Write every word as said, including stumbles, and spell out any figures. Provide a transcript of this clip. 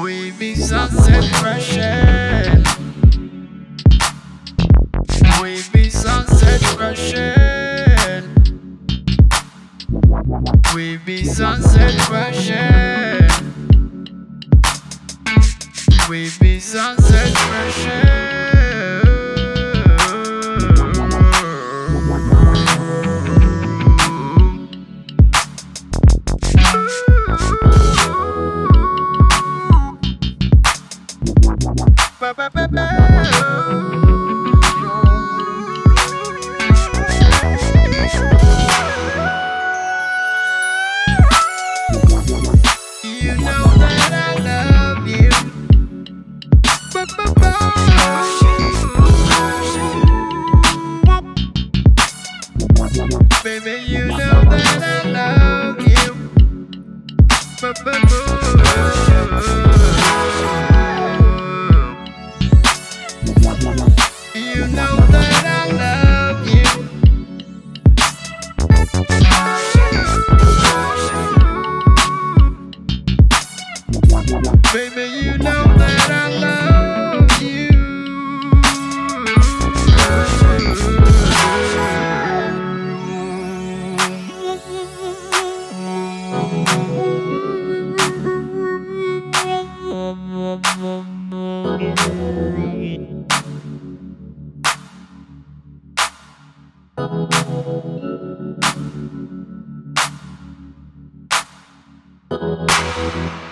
We be sunset crushin'. We be sunset crushin'. We be sunset crushin'. We be sunset crushin'. Thank you.